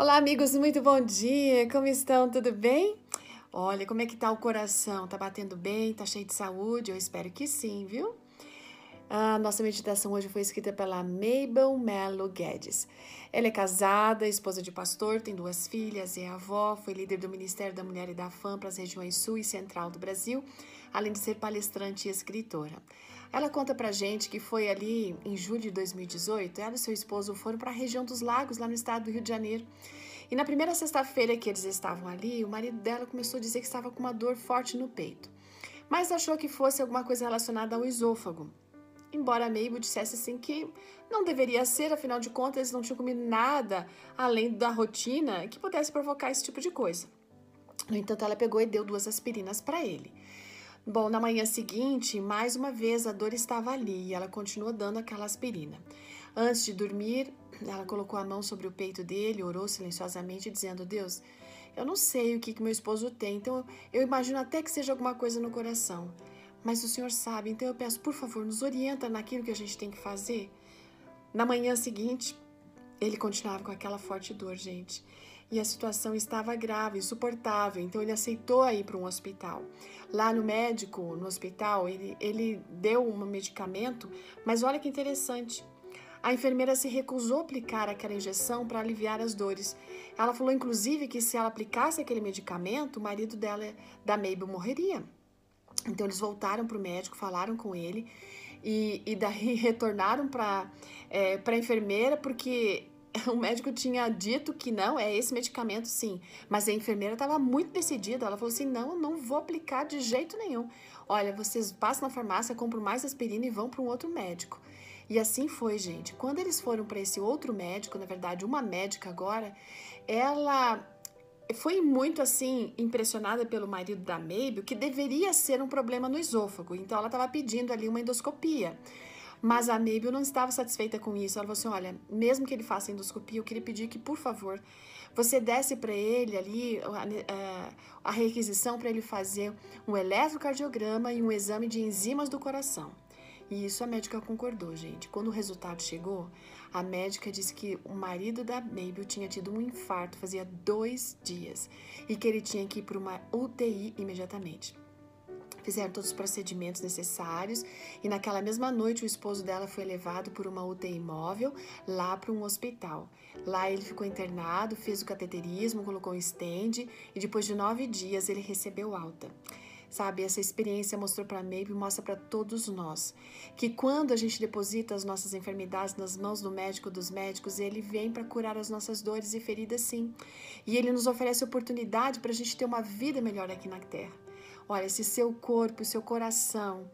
Olá, amigos, muito bom dia, como estão, tudo bem? Olha, como é que tá o coração? Tá batendo bem? Tá cheio de saúde? Eu espero que sim, viu? A nossa meditação hoje foi escrita pela Mabel Mello Guedes. Ela é casada, esposa de pastor, tem 2 filhas, é avó, foi líder do Ministério da Mulher e da Fã para as regiões sul e central do Brasil, além de ser palestrante e escritora. Ela conta pra gente que foi ali em julho de 2018, ela e seu esposo foram para a região dos Lagos, lá no estado do Rio de Janeiro. E na primeira sexta-feira que eles estavam ali, o marido dela começou a dizer que estava com uma dor forte no peito, mas achou que fosse alguma coisa relacionada ao esôfago. Embora a Mabel dissesse assim que não deveria ser, afinal de contas eles não tinham comido nada além da rotina que pudesse provocar esse tipo de coisa. No entanto, ela pegou e deu 2 aspirinas para ele. Bom, na manhã seguinte, mais uma vez, a dor estava ali e ela continuou dando aquela aspirina. Antes de dormir, ela colocou a mão sobre o peito dele, orou silenciosamente, dizendo: Deus, eu não sei o que meu esposo tem, então eu imagino até que seja alguma coisa no coração. Mas o Senhor sabe, então eu peço, por favor, nos orienta naquilo que a gente tem que fazer. Na manhã seguinte, ele continuava com aquela forte dor, gente. E a situação estava grave, insuportável, então ele aceitou ir para um hospital. Lá no médico, no hospital, ele deu um medicamento, mas olha que interessante. A enfermeira se recusou a aplicar aquela injeção para aliviar as dores. Ela falou, inclusive, que se ela aplicasse aquele medicamento, o marido dela, da Mabel, morreria. Então eles voltaram para o médico, falaram com ele e daí retornaram para a enfermeira, porque o médico tinha dito que não, é esse medicamento sim, mas a enfermeira estava muito decidida, ela falou assim, não vou aplicar de jeito nenhum, olha, vocês passam na farmácia, compram mais aspirina e vão para um outro médico. E assim foi, gente. Quando eles foram para esse outro médico, na verdade uma médica agora, ela foi muito assim impressionada pelo marido da Mabel, que deveria ser um problema no esôfago, então ela estava pedindo ali uma endoscopia. Mas a Mabel não estava satisfeita com isso. Ela falou assim, olha, mesmo que ele faça endoscopia, eu queria pedir que, por favor, você desse para ele ali a requisição para ele fazer um eletrocardiograma e um exame de enzimas do coração. E isso a médica concordou, gente. Quando o resultado chegou, a médica disse que o marido da Mabel tinha tido um infarto fazia 2 dias e que ele tinha que ir para uma UTI imediatamente. Fizeram todos os procedimentos necessários e naquela mesma noite o esposo dela foi levado por uma UTI móvel lá para um hospital. Lá ele ficou internado, fez o cateterismo, colocou um stent e depois de 9 dias ele recebeu alta. Sabe, essa experiência mostrou para a Mabel, mostra para todos nós, que quando a gente deposita as nossas enfermidades nas mãos do médico dos médicos, ele vem para curar as nossas dores e feridas sim. E ele nos oferece oportunidade para a gente ter uma vida melhor aqui na Terra. Olha, se seu corpo, seu coração,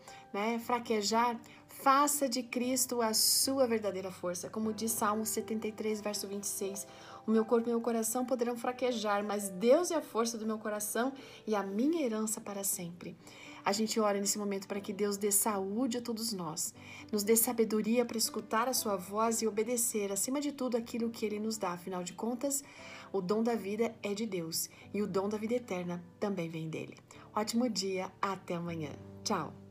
fraquejar, faça de Cristo a sua verdadeira força. Como diz Salmo 73, verso 26, o meu corpo e meu coração poderão fraquejar, mas Deus é a força do meu coração e a minha herança para sempre. A gente ora nesse momento para que Deus dê saúde a todos nós, nos dê sabedoria para escutar a sua voz e obedecer, acima de tudo, aquilo que Ele nos dá. Afinal de contas, o dom da vida é de Deus e o dom da vida eterna também vem dEle. Ótimo dia, até amanhã. Tchau!